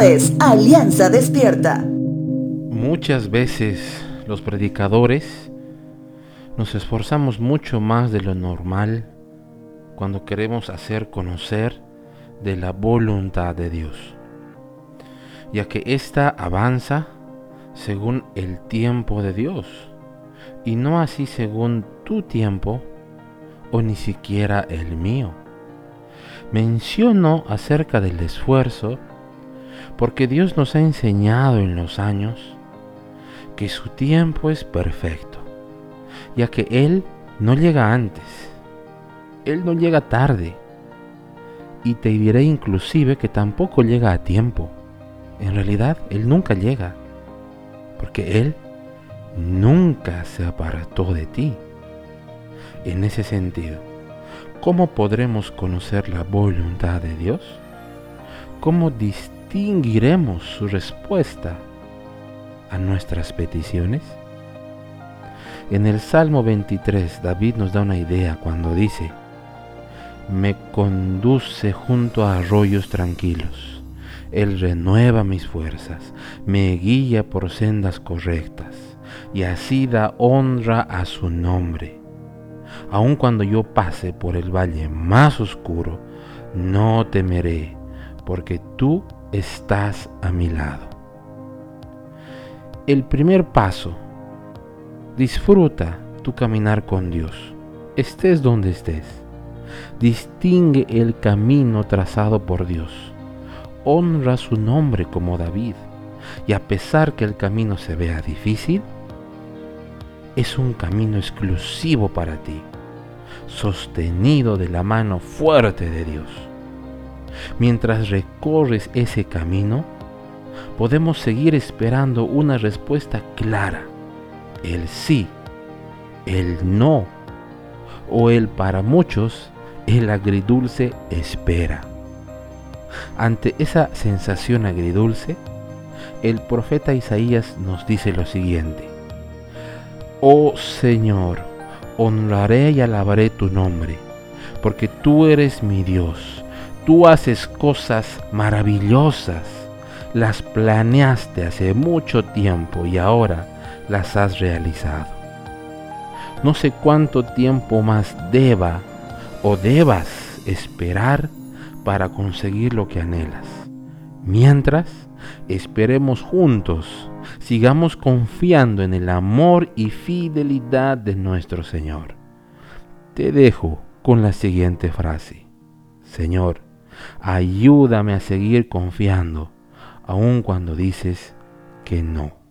Esto es Alianza Despierta. Muchas veces los predicadores nos esforzamos mucho más de lo normal cuando queremos hacer conocer de la voluntad de Dios, ya que ésta avanza según el tiempo de Dios y no así según tu tiempo o ni siquiera el mío. Menciono acerca del esfuerzo porque Dios nos ha enseñado en los años que su tiempo es perfecto, ya que Él no llega antes, Él no llega tarde, y te diré inclusive que tampoco llega a tiempo. En realidad, Él nunca llega, porque Él nunca se apartó de ti. En ese sentido, ¿cómo podremos conocer la voluntad de Dios? ¿Cómo distinguiremos su respuesta a nuestras peticiones? En el Salmo 23, David nos da una idea cuando dice: me conduce junto a arroyos tranquilos, Él renueva mis fuerzas, me guía por sendas correctas, y así da honra a su nombre. Aun cuando yo pase por el valle más oscuro, no temeré, porque tú estás a mi lado. El primer paso: disfruta tu caminar con Dios, estés donde estés. Distingue el camino trazado por Dios. Honra su nombre como David, y a pesar que el camino se vea difícil, es un camino exclusivo para ti, sostenido de la mano fuerte de Dios. Mientras recorres ese camino, podemos seguir esperando una respuesta clara: el sí, el no, o el, para muchos, el agridulce espera. Ante esa sensación agridulce, el profeta Isaías nos dice lo siguiente: oh Señor, honraré y alabaré tu nombre, porque tú eres mi Dios. Tú haces cosas maravillosas, las planeaste hace mucho tiempo y ahora las has realizado. No sé cuánto tiempo más deba o debas esperar para conseguir lo que anhelas. Mientras, esperemos juntos, sigamos confiando en el amor y fidelidad de nuestro Señor. Te dejo con la siguiente frase: Señor, ayúdame a seguir confiando, aun cuando dices que no.